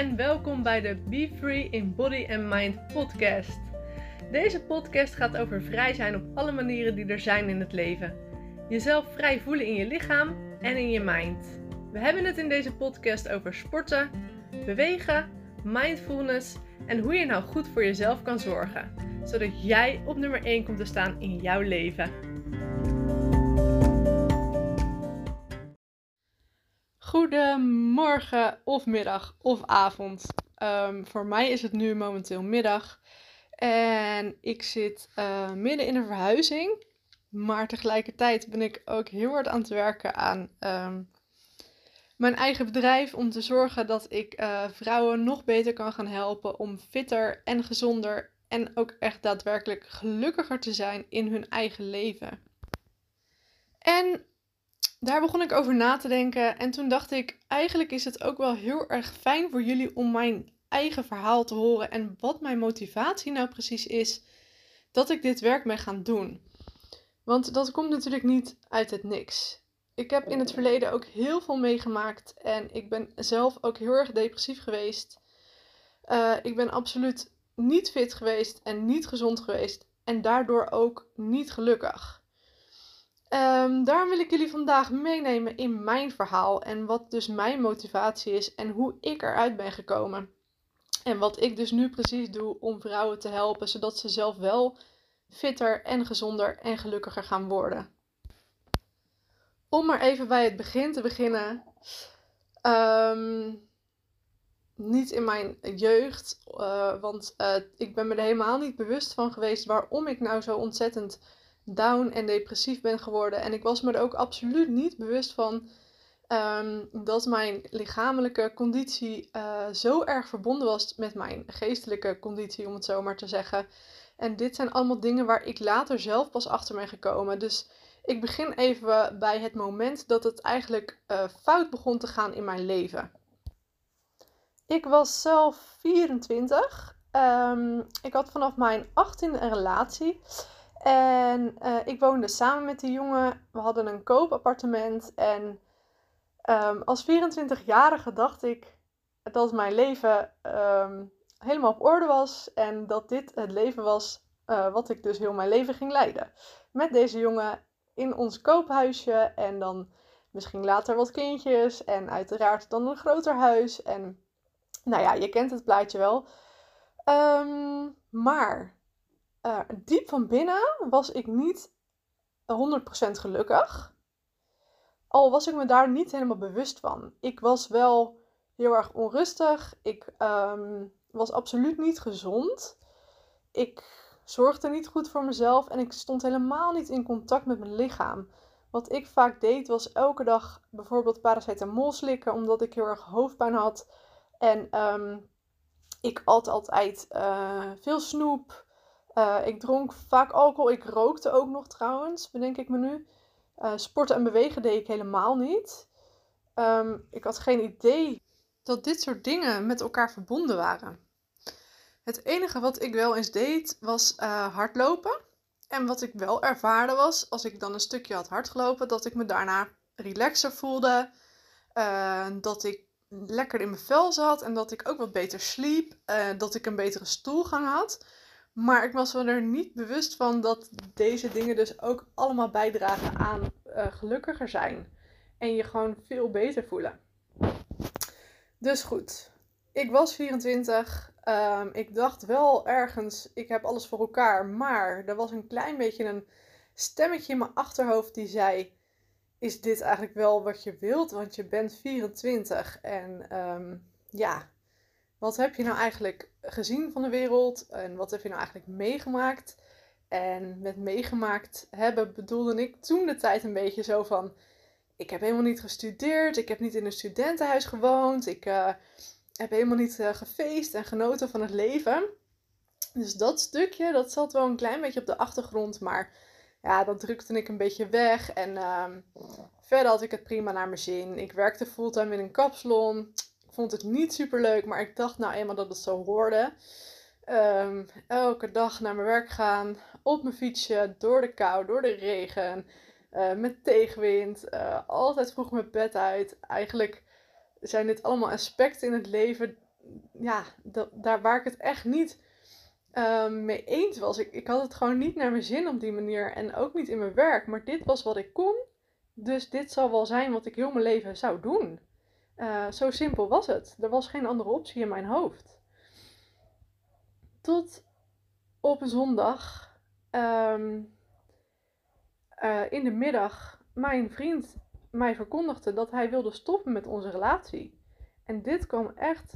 en welkom bij de Be Free in Body and Mind podcast. Deze podcast gaat over vrij zijn op alle manieren die er zijn in het leven. Jezelf vrij voelen in je lichaam en in je mind. We hebben het in deze podcast over sporten, bewegen, mindfulness en hoe je nou goed voor jezelf kan zorgen. Zodat jij op nummer 1 komt te staan in jouw leven. Goedemorgen of middag of avond. Voor mij is het nu momenteel middag. En ik zit midden in een verhuizing. Maar tegelijkertijd ben ik ook heel hard aan het werken aan mijn eigen bedrijf. Om te zorgen dat ik vrouwen nog beter kan gaan helpen om fitter en gezonder en ook echt daadwerkelijk gelukkiger te zijn in hun eigen leven. En daar begon ik over na te denken en toen dacht ik, eigenlijk is het ook wel heel erg fijn voor jullie om mijn eigen verhaal te horen en wat mijn motivatie nou precies is dat ik dit werk ben gaan doen. Want dat komt natuurlijk niet uit het niks. Ik heb in het verleden ook heel veel meegemaakt en ik ben zelf ook heel erg depressief geweest. Ik ben absoluut niet fit geweest en niet gezond geweest en daardoor ook niet gelukkig. Daarom wil ik jullie vandaag meenemen in mijn verhaal en wat dus mijn motivatie is en hoe ik eruit ben gekomen. En wat ik dus nu precies doe om vrouwen te helpen, zodat ze zelf wel fitter en gezonder en gelukkiger gaan worden. Om maar even bij het begin te beginnen. Niet in mijn jeugd, want ik ben me er helemaal niet bewust van geweest waarom ik nou zo ontzettend down en depressief ben geworden. En ik was me er ook absoluut niet bewust van dat mijn lichamelijke conditie zo erg verbonden was met mijn geestelijke conditie, om het zo maar te zeggen. En dit zijn allemaal dingen waar ik later zelf pas achter ben gekomen. Dus ik begin even bij het moment dat het eigenlijk fout begon te gaan in mijn leven. Ik was zelf 24. Ik had vanaf mijn 18e een relatie. En ik woonde samen met die jongen. We hadden een koopappartement. En als 24-jarige dacht ik dat mijn leven helemaal op orde was. En dat dit het leven was wat ik dus heel mijn leven ging leiden. Met deze jongen in ons koophuisje. En dan misschien later wat kindjes. En uiteraard dan een groter huis. En nou ja, je kent het plaatje wel. Maar diep van binnen was ik niet 100% gelukkig. Al was ik me daar niet helemaal bewust van. Ik was wel heel erg onrustig. Ik was absoluut niet gezond. Ik zorgde niet goed voor mezelf. En ik stond helemaal niet in contact met mijn lichaam. Wat ik vaak deed was elke dag bijvoorbeeld paracetamol slikken. Omdat ik heel erg hoofdpijn had. En ik at altijd veel snoep. Ik dronk vaak alcohol. Ik rookte ook nog trouwens, bedenk ik me nu. Sporten en bewegen deed ik helemaal niet. Ik had geen idee dat dit soort dingen met elkaar verbonden waren. Het enige wat ik wel eens deed was hardlopen. En wat ik wel ervaarde was, als ik dan een stukje had hardgelopen, dat ik me daarna relaxer voelde. Dat ik lekker in mijn vel zat en dat ik ook wat beter sliep. Dat ik een betere stoelgang had. Maar ik was me er niet bewust van dat deze dingen dus ook allemaal bijdragen aan gelukkiger zijn. En je gewoon veel beter voelen. Dus goed, ik was 24. Ik dacht wel ergens, ik heb alles voor elkaar. Maar er was een klein beetje een stemmetje in mijn achterhoofd die zei, is dit eigenlijk wel wat je wilt? Want je bent 24 en ja, wat heb je nou eigenlijk gezien van de wereld? En wat heb je nou eigenlijk meegemaakt? En met meegemaakt hebben bedoelde ik toen de tijd een beetje zo van, ik heb helemaal niet gestudeerd. Ik heb niet in een studentenhuis gewoond. Ik heb helemaal niet gefeest en genoten van het leven. Dus dat stukje, dat zat wel een klein beetje op de achtergrond. Maar ja, dat drukte ik een beetje weg. En verder had ik het prima naar mijn zin. Ik werkte fulltime in een kapsalon. Ik vond het niet super leuk, maar ik dacht nou eenmaal dat het zo hoorde. Elke dag naar mijn werk gaan, op mijn fietsje, door de kou, door de regen, met tegenwind. Altijd vroeg mijn bed uit. Eigenlijk zijn dit allemaal aspecten in het leven ja, daar waar ik het echt niet mee eens was. Ik had het gewoon niet naar mijn zin op die manier. En ook niet in mijn werk. Maar dit was wat ik kon. Dus dit zal wel zijn wat ik heel mijn leven zou doen. Zo simpel was het. Er was geen andere optie in mijn hoofd. Tot op een zondag. In de middag mijn vriend mij verkondigde dat hij wilde stoppen met onze relatie. En dit kwam echt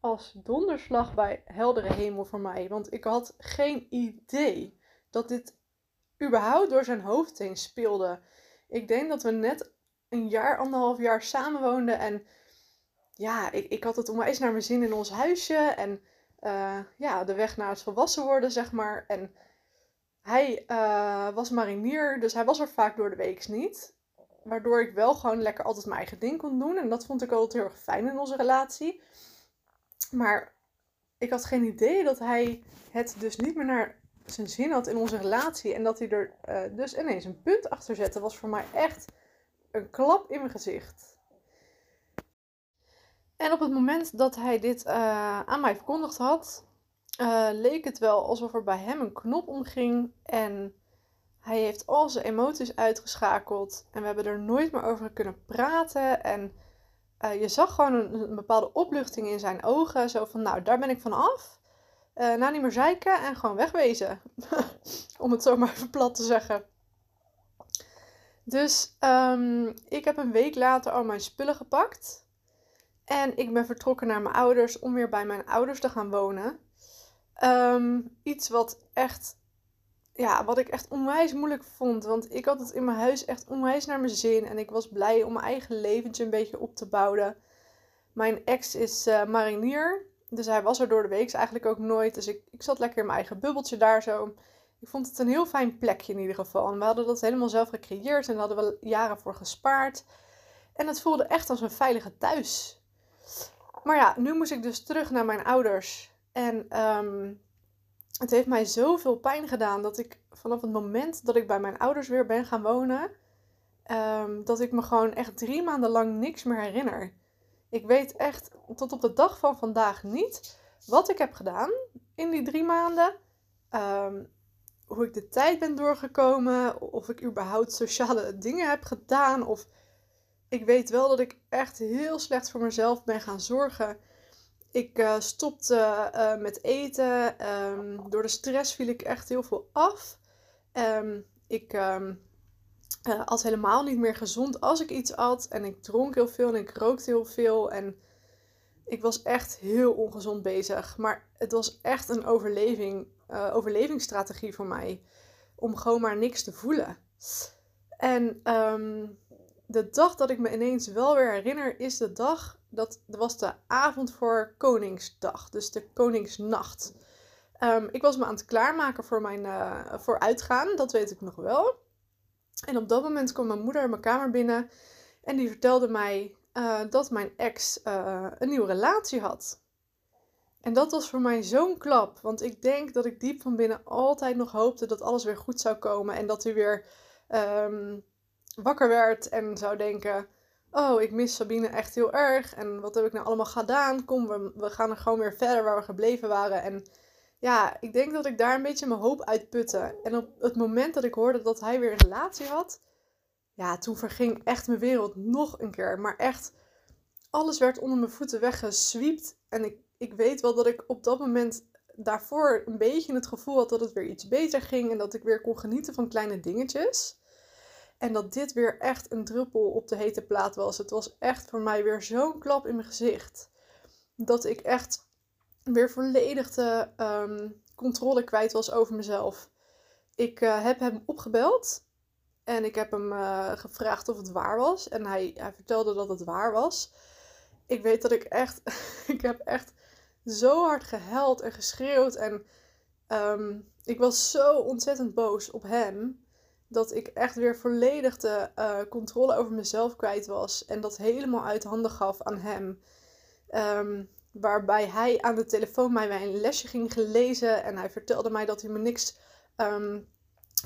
als donderslag bij heldere hemel voor mij. Want ik had geen idee dat dit überhaupt door zijn hoofd heen speelde. Ik denk dat we net een jaar, anderhalf jaar samen woonden. En ja, ik had het onwijs naar mijn zin in ons huisje. En ja, de weg naar het volwassen worden, zeg maar. En hij was marinier, dus hij was er vaak door de week niet. Waardoor ik wel gewoon lekker altijd mijn eigen ding kon doen. En dat vond ik altijd heel erg fijn in onze relatie. Maar ik had geen idee dat hij het dus niet meer naar zijn zin had in onze relatie. En dat hij er dus ineens een punt achter zette. Was voor mij echt een klap in mijn gezicht. En op het moment dat hij dit aan mij verkondigd had, leek het wel alsof er bij hem een knop omging. En hij heeft al zijn emoties uitgeschakeld. En we hebben er nooit meer over kunnen praten. En je zag gewoon een bepaalde opluchting in zijn ogen. Zo van, nou, daar ben ik van af. Nou niet meer zeiken en gewoon wegwezen. Om het zo maar even plat te zeggen. Dus ik heb een week later al mijn spullen gepakt. En ik ben vertrokken naar mijn ouders om weer bij mijn ouders te gaan wonen. Iets wat echt... Ja, wat ik echt onwijs moeilijk vond. Want ik had het in mijn huis echt onwijs naar mijn zin. En ik was blij om mijn eigen leventje een beetje op te bouwen. Mijn ex is marinier. Dus hij was er door de week eigenlijk ook nooit. Dus ik zat lekker in mijn eigen bubbeltje daar zo. Ik vond het een heel fijn plekje in ieder geval. En we hadden dat helemaal zelf gecreëerd. En daar hadden we jaren voor gespaard. En het voelde echt als een veilige thuis. Maar ja, nu moest ik dus terug naar mijn ouders. En... Het heeft mij zoveel pijn gedaan dat ik vanaf het moment dat ik bij mijn ouders weer ben gaan wonen, dat ik me gewoon echt 3 maanden lang niks meer herinner. Ik weet echt tot op de dag van vandaag niet wat ik heb gedaan in die 3 maanden. Hoe ik de tijd ben doorgekomen, of ik überhaupt sociale dingen heb gedaan. Of ik weet wel dat ik echt heel slecht voor mezelf ben gaan zorgen. Ik stopte met eten. Door de stress viel ik echt heel veel af. Ik at helemaal niet meer gezond als ik iets at. En ik dronk heel veel en ik rookte heel veel. En ik was echt heel ongezond bezig. Maar het was echt een overlevingsstrategie voor mij. Om gewoon maar niks te voelen. En de dag dat ik me ineens wel weer herinner is de dag... Dat was de avond voor Koningsdag, dus de Koningsnacht. Ik was me aan het klaarmaken voor voor uitgaan, dat weet ik nog wel. En op dat moment kwam mijn moeder in mijn kamer binnen en die vertelde mij dat mijn ex een nieuwe relatie had. En dat was voor mij zo'n klap, want ik denk dat ik diep van binnen altijd nog hoopte dat alles weer goed zou komen. En dat hij weer wakker werd en zou denken... Oh, ik mis Sabine echt heel erg. En wat heb ik nou allemaal gedaan? Kom, we gaan er gewoon weer verder waar we gebleven waren. En ja, ik denk dat ik daar een beetje mijn hoop uit putte. En op het moment dat ik hoorde dat hij weer een relatie had... Ja, toen verging echt mijn wereld nog een keer. Maar echt, alles werd onder mijn voeten weggeswiept. En ik weet wel dat ik op dat moment daarvoor een beetje het gevoel had dat het weer iets beter ging. En dat ik weer kon genieten van kleine dingetjes. En dat dit weer echt een druppel op de hete plaat was. Het was echt voor mij weer zo'n klap in mijn gezicht. Dat ik echt weer volledig de controle kwijt was over mezelf. Ik heb hem opgebeld. En ik heb hem gevraagd of het waar was. En hij vertelde dat het waar was. Ik weet dat ik echt... ik heb echt zo hard gehuild en geschreeuwd. En ik was zo ontzettend boos op hem... Dat ik echt weer volledig de controle over mezelf kwijt was. En dat helemaal uit handen gaf aan hem. Waarbij hij aan de telefoon mij een lesje ging gelezen. En hij vertelde mij dat hij me niks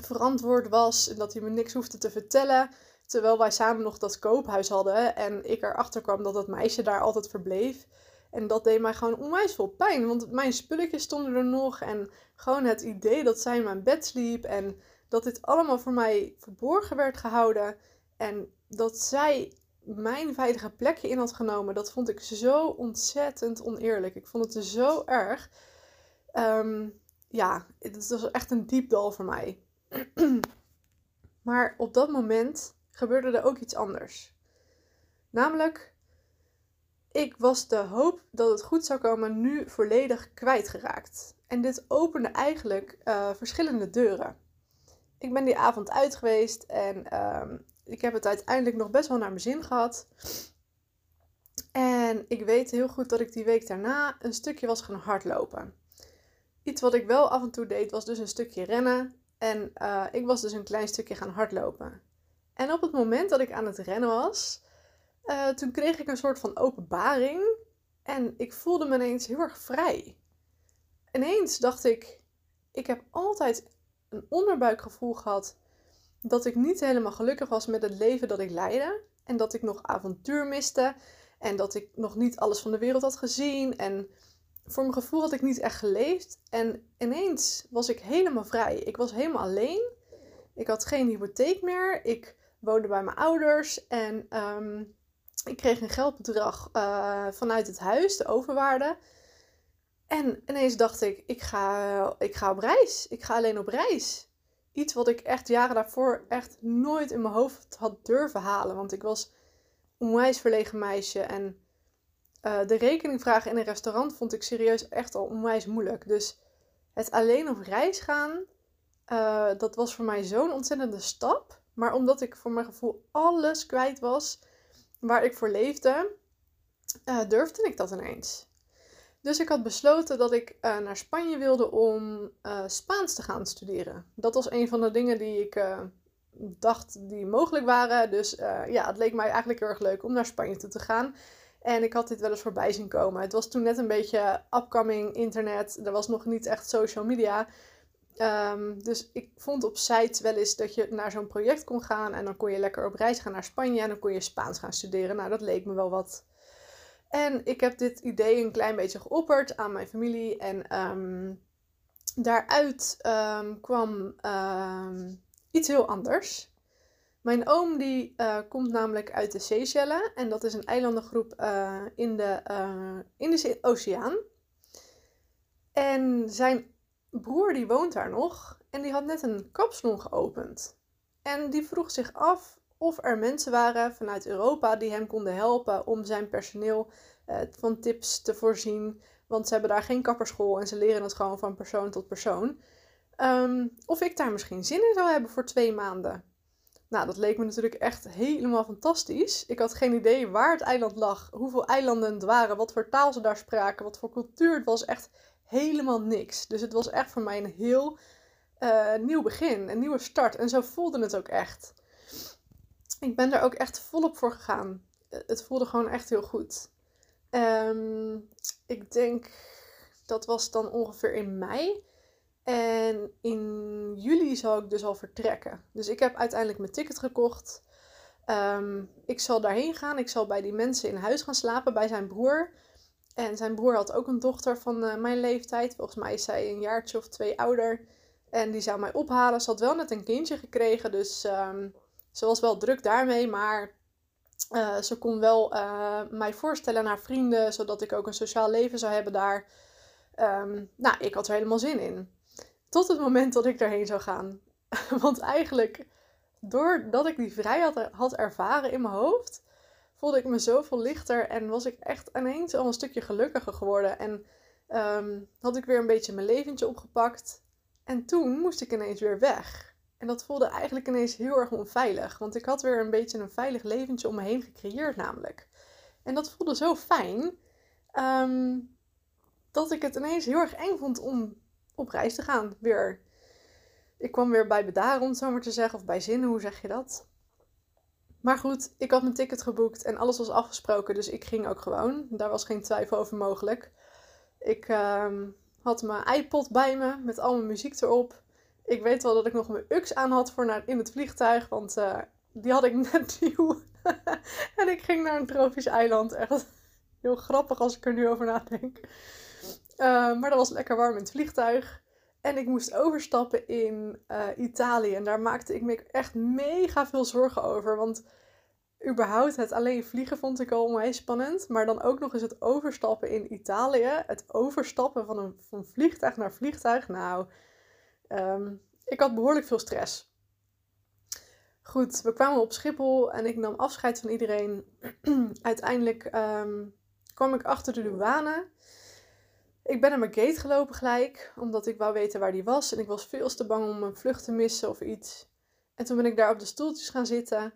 verantwoord was. En dat hij me niks hoefde te vertellen. Terwijl wij samen nog dat koophuis hadden. En ik erachter kwam dat dat meisje daar altijd verbleef. En dat deed mij gewoon onwijs veel pijn. Want mijn spulletjes stonden er nog. En gewoon het idee dat zij in mijn bed sliep. En dat dit allemaal voor mij verborgen werd gehouden. En dat zij mijn veilige plekje in had genomen. Dat vond ik zo ontzettend oneerlijk. Ik vond het zo erg. Ja, het was echt een diep dal voor mij. Maar op dat moment gebeurde er ook iets anders. Namelijk, ik was de hoop dat het goed zou komen nu volledig kwijtgeraakt. En dit opende eigenlijk verschillende deuren. Ik ben die avond uit geweest en ik heb het uiteindelijk nog best wel naar mijn zin gehad. En ik weet heel goed dat ik die week daarna een stukje was gaan hardlopen. Iets wat ik wel af en toe deed was dus een stukje rennen. En ik was dus een klein stukje gaan hardlopen. En op het moment dat ik aan het rennen was, toen kreeg ik een soort van openbaring en ik voelde me ineens heel erg vrij. Ineens dacht ik, ik heb altijd een onderbuikgevoel gehad dat ik niet helemaal gelukkig was met het leven dat ik leidde. En dat ik nog avontuur miste en dat ik nog niet alles van de wereld had gezien. En voor mijn gevoel had ik niet echt geleefd. En ineens was ik helemaal vrij. Ik was helemaal alleen. Ik had geen hypotheek meer. Ik woonde bij mijn ouders en ik kreeg een geldbedrag vanuit het huis, de overwaarde. En ineens dacht ik, ik ga op reis. Ik ga alleen op reis. Iets wat ik echt jaren daarvoor echt nooit in mijn hoofd had durven halen. Want ik was een onwijs verlegen meisje. En de rekening vragen in een restaurant vond ik serieus echt al onwijs moeilijk. Dus het alleen op reis gaan, dat was voor mij zo'n ontzettende stap. Maar omdat ik voor mijn gevoel alles kwijt was waar ik voor leefde, durfde ik dat ineens. Dus ik had besloten dat ik naar Spanje wilde om Spaans te gaan studeren. Dat was een van de dingen die ik dacht die mogelijk waren. Dus ja, het leek mij eigenlijk heel erg leuk om naar Spanje toe te gaan. En ik had dit wel eens voorbij zien komen. Het was toen net een beetje upcoming internet. Er was nog niet echt social media. Dus ik vond op sites wel eens dat je naar zo'n project kon gaan en dan kon je lekker op reis gaan naar Spanje en dan kon je Spaans gaan studeren. Nou, dat leek me wel wat. En ik heb dit idee een klein beetje geopperd aan mijn familie en daaruit kwam iets heel anders. Mijn oom die komt namelijk uit de Seychellen en dat is een eilandengroep in de Oceaan. En zijn broer die woont daar nog en die had net een kapsalon geopend. En die vroeg zich af of er mensen waren vanuit Europa die hem konden helpen om zijn personeel van tips te voorzien. Want ze hebben daar geen kapperschool en ze leren het gewoon van persoon tot persoon. Of ik daar misschien zin in zou hebben voor 2 maanden. Nou, dat leek me natuurlijk echt helemaal fantastisch. Ik had geen idee waar het eiland lag, hoeveel eilanden het waren, wat voor taal ze daar spraken, wat voor cultuur. Het was echt helemaal niks. Dus het was echt voor mij een heel nieuw begin. Een nieuwe start. En zo voelde het ook echt. Ik ben daar ook echt volop voor gegaan. Het voelde gewoon echt heel goed. Ik denk dat was dan ongeveer in mei. En in juli zal ik dus al vertrekken. Dus ik heb uiteindelijk mijn ticket gekocht. Ik zal daarheen gaan. Ik zal bij die mensen in huis gaan slapen. Bij zijn broer. En zijn broer had ook een dochter van mijn leeftijd. Volgens mij is zij een jaartje of 2 ouder. En die zou mij ophalen. Ze had wel net een kindje gekregen. Dus ze was wel druk daarmee. Maar ze kon wel mij voorstellen aan haar vrienden. Zodat ik ook een sociaal leven zou hebben daar. Nou, ik had er helemaal zin in. Tot het moment dat ik daarheen zou gaan. Want eigenlijk, doordat ik die vrijheid had ervaren in mijn hoofd, voelde ik me zoveel lichter en was ik echt ineens al een stukje gelukkiger geworden. En had ik weer een beetje mijn leventje opgepakt. En toen moest ik ineens weer weg. En dat voelde eigenlijk ineens heel erg onveilig. Want ik had weer een beetje een veilig leventje om me heen gecreëerd namelijk. En dat voelde zo fijn. Dat ik het ineens heel erg eng vond om op reis te gaan. Weer. Ik kwam weer bij bedaren, om het zo maar te zeggen. Of bij zinnen, hoe zeg je dat? Maar goed, ik had mijn ticket geboekt en alles was afgesproken, dus ik ging ook gewoon. Daar was geen twijfel over mogelijk. Ik had mijn iPod bij me met al mijn muziek erop. Ik weet wel dat ik nog mijn UX aan had voor in het vliegtuig, want die had ik net nieuw. En ik ging naar een tropisch eiland, echt. Heel grappig als ik er nu over nadenk. Maar dat was lekker warm in het vliegtuig. En ik moest overstappen in Italië. En daar maakte ik me echt mega veel zorgen over. Want überhaupt het alleen vliegen vond ik al onwijs spannend. Maar dan ook nog eens het overstappen in Italië. Het overstappen van vliegtuig naar vliegtuig. Nou, ik had behoorlijk veel stress. Goed, we kwamen op Schiphol en ik nam afscheid van iedereen. Uiteindelijk kwam ik achter de douane. Ik ben naar mijn gate gelopen gelijk, omdat ik wou weten waar die was. En ik was veel te bang om een vlucht te missen of iets. En toen ben ik daar op de stoeltjes gaan zitten.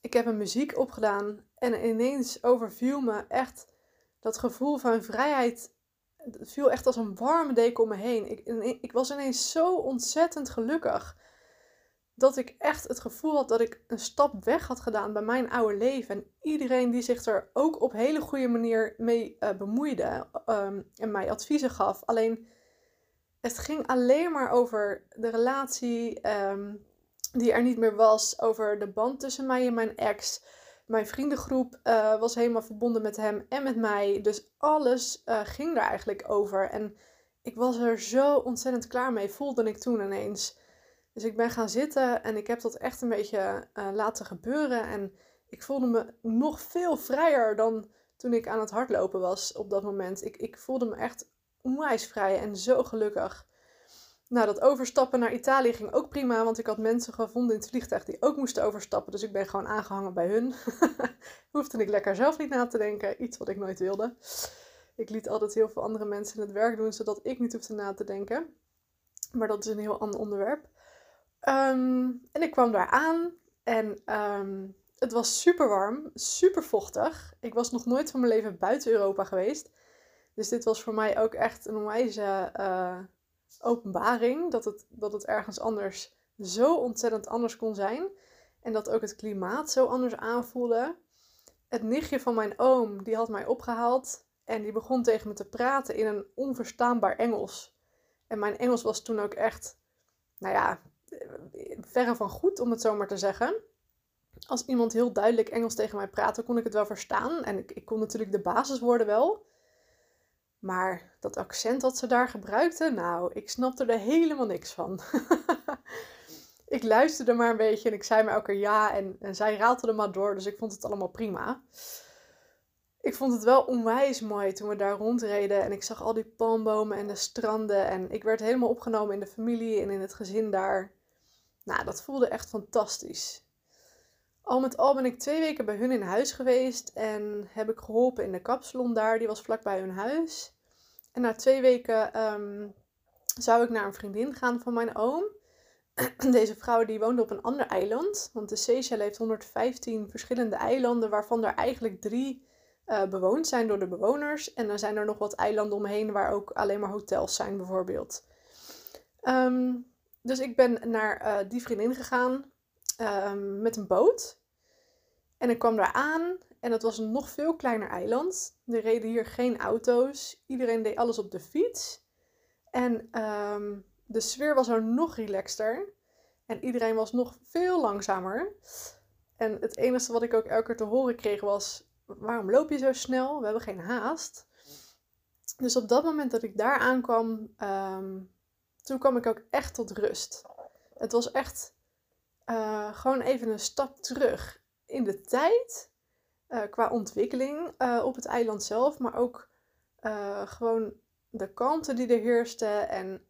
Ik heb een muziek opgedaan. En ineens overviel me echt dat gevoel van vrijheid. Het viel echt als een warme deken om me heen. Ik was ineens zo ontzettend gelukkig. Dat ik echt het gevoel had dat ik een stap weg had gedaan bij mijn oude leven. En iedereen die zich er ook op hele goede manier mee bemoeide en mij adviezen gaf. Alleen, het ging alleen maar over de relatie die er niet meer was. Over de band tussen mij en mijn ex. Mijn vriendengroep was helemaal verbonden met hem en met mij. Dus alles ging daar eigenlijk over. En ik was er zo ontzettend klaar mee, voelde ik toen ineens. Dus ik ben gaan zitten en ik heb dat echt een beetje laten gebeuren. En ik voelde me nog veel vrijer dan toen ik aan het hardlopen was op dat moment. Ik voelde me echt onwijs vrij en zo gelukkig. Nou, dat overstappen naar Italië ging ook prima. Want ik had mensen gevonden in het vliegtuig die ook moesten overstappen. Dus ik ben gewoon aangehangen bij hun. Hoefde ik lekker zelf niet na te denken. Iets wat ik nooit wilde. Ik liet altijd heel veel andere mensen het werk doen, zodat ik niet hoefde na te denken. Maar dat is een heel ander onderwerp. En ik kwam daar aan en het was super warm, super vochtig. Ik was nog nooit van mijn leven buiten Europa geweest. Dus dit was voor mij ook echt een onwijze openbaring. Dat het ergens anders zo ontzettend anders kon zijn. En dat ook het klimaat zo anders aanvoelde. Het nichtje van mijn oom, die had mij opgehaald. En die begon tegen me te praten in een onverstaanbaar Engels. En mijn Engels was toen ook echt, nou ja, verre van goed, om het zo maar te zeggen. Als iemand heel duidelijk Engels tegen mij praatte, kon ik het wel verstaan. En ik kon natuurlijk de basiswoorden wel. Maar dat accent dat ze daar gebruikten, nou, ik snapte er helemaal niks van. Ik luisterde maar een beetje en ik zei maar elke keer ja. En zij ratelde maar door, dus ik vond het allemaal prima. Ik vond het wel onwijs mooi toen we daar rondreden. En ik zag al die palmbomen en de stranden. En ik werd helemaal opgenomen in de familie en in het gezin daar. Nou, dat voelde echt fantastisch. Al met al ben ik 2 weken bij hun in huis geweest. En heb ik geholpen in de kapsalon daar. Die was vlakbij hun huis. En na 2 weken zou ik naar een vriendin gaan van mijn oom. Deze vrouw die woonde op een ander eiland. Want de Seychelles heeft 115 verschillende eilanden. Waarvan er eigenlijk 3... bewoond zijn door de bewoners. En dan zijn er nog wat eilanden omheen waar ook alleen maar hotels zijn bijvoorbeeld. Dus ik ben naar die vriendin gegaan met een boot. En ik kwam daar aan en het was een nog veel kleiner eiland. Er reden hier geen auto's. Iedereen deed alles op de fiets. En de sfeer was er nog relaxter. En iedereen was nog veel langzamer. En het enige wat ik ook elke keer te horen kreeg was: waarom loop je zo snel? We hebben geen haast. Dus op dat moment dat ik daar aankwam, toen kwam ik ook echt tot rust. Het was echt gewoon even een stap terug in de tijd. Qua ontwikkeling op het eiland zelf. Maar ook gewoon de kalmte die er heerste. En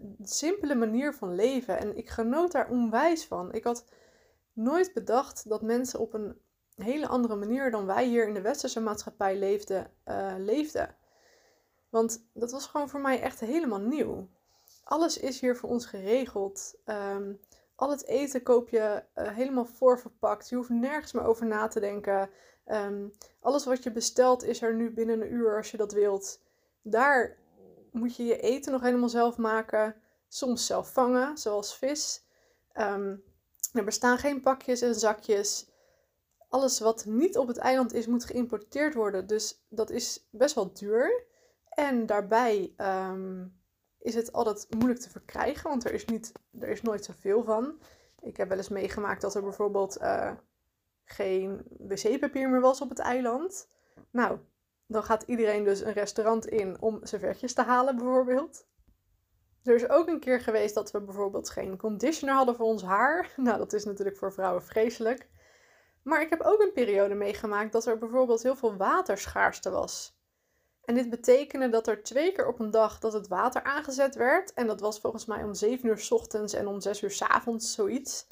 de simpele manier van leven. En ik genoot daar onwijs van. Ik had nooit bedacht dat mensen op een hele andere manier dan wij hier in de westerse maatschappij leefden. Want dat was gewoon voor mij echt helemaal nieuw. Alles is hier voor ons geregeld. Al het eten koop je helemaal voorverpakt. Je hoeft nergens meer over na te denken. Alles wat je bestelt is er nu binnen een uur als je dat wilt. Daar moet je je eten nog helemaal zelf maken. Soms zelf vangen, zoals vis. Er bestaan geen pakjes en zakjes. Alles wat niet op het eiland is, moet geïmporteerd worden. Dus dat is best wel duur. En daarbij is het altijd moeilijk te verkrijgen. Want er is nooit zoveel van. Ik heb wel eens meegemaakt dat er bijvoorbeeld geen wc-papier meer was op het eiland. Nou, Dan gaat iedereen dus een restaurant in om servetjes te halen bijvoorbeeld. Er is ook een keer geweest dat we bijvoorbeeld geen conditioner hadden voor ons haar. Nou, dat is natuurlijk voor vrouwen vreselijk. Maar ik heb ook een periode meegemaakt dat er bijvoorbeeld heel veel waterschaarste was. En dit betekende dat er 2 keer op een dag dat het water aangezet werd. En dat was volgens mij om 7 uur 's ochtends en om 6 uur 's avonds, zoiets.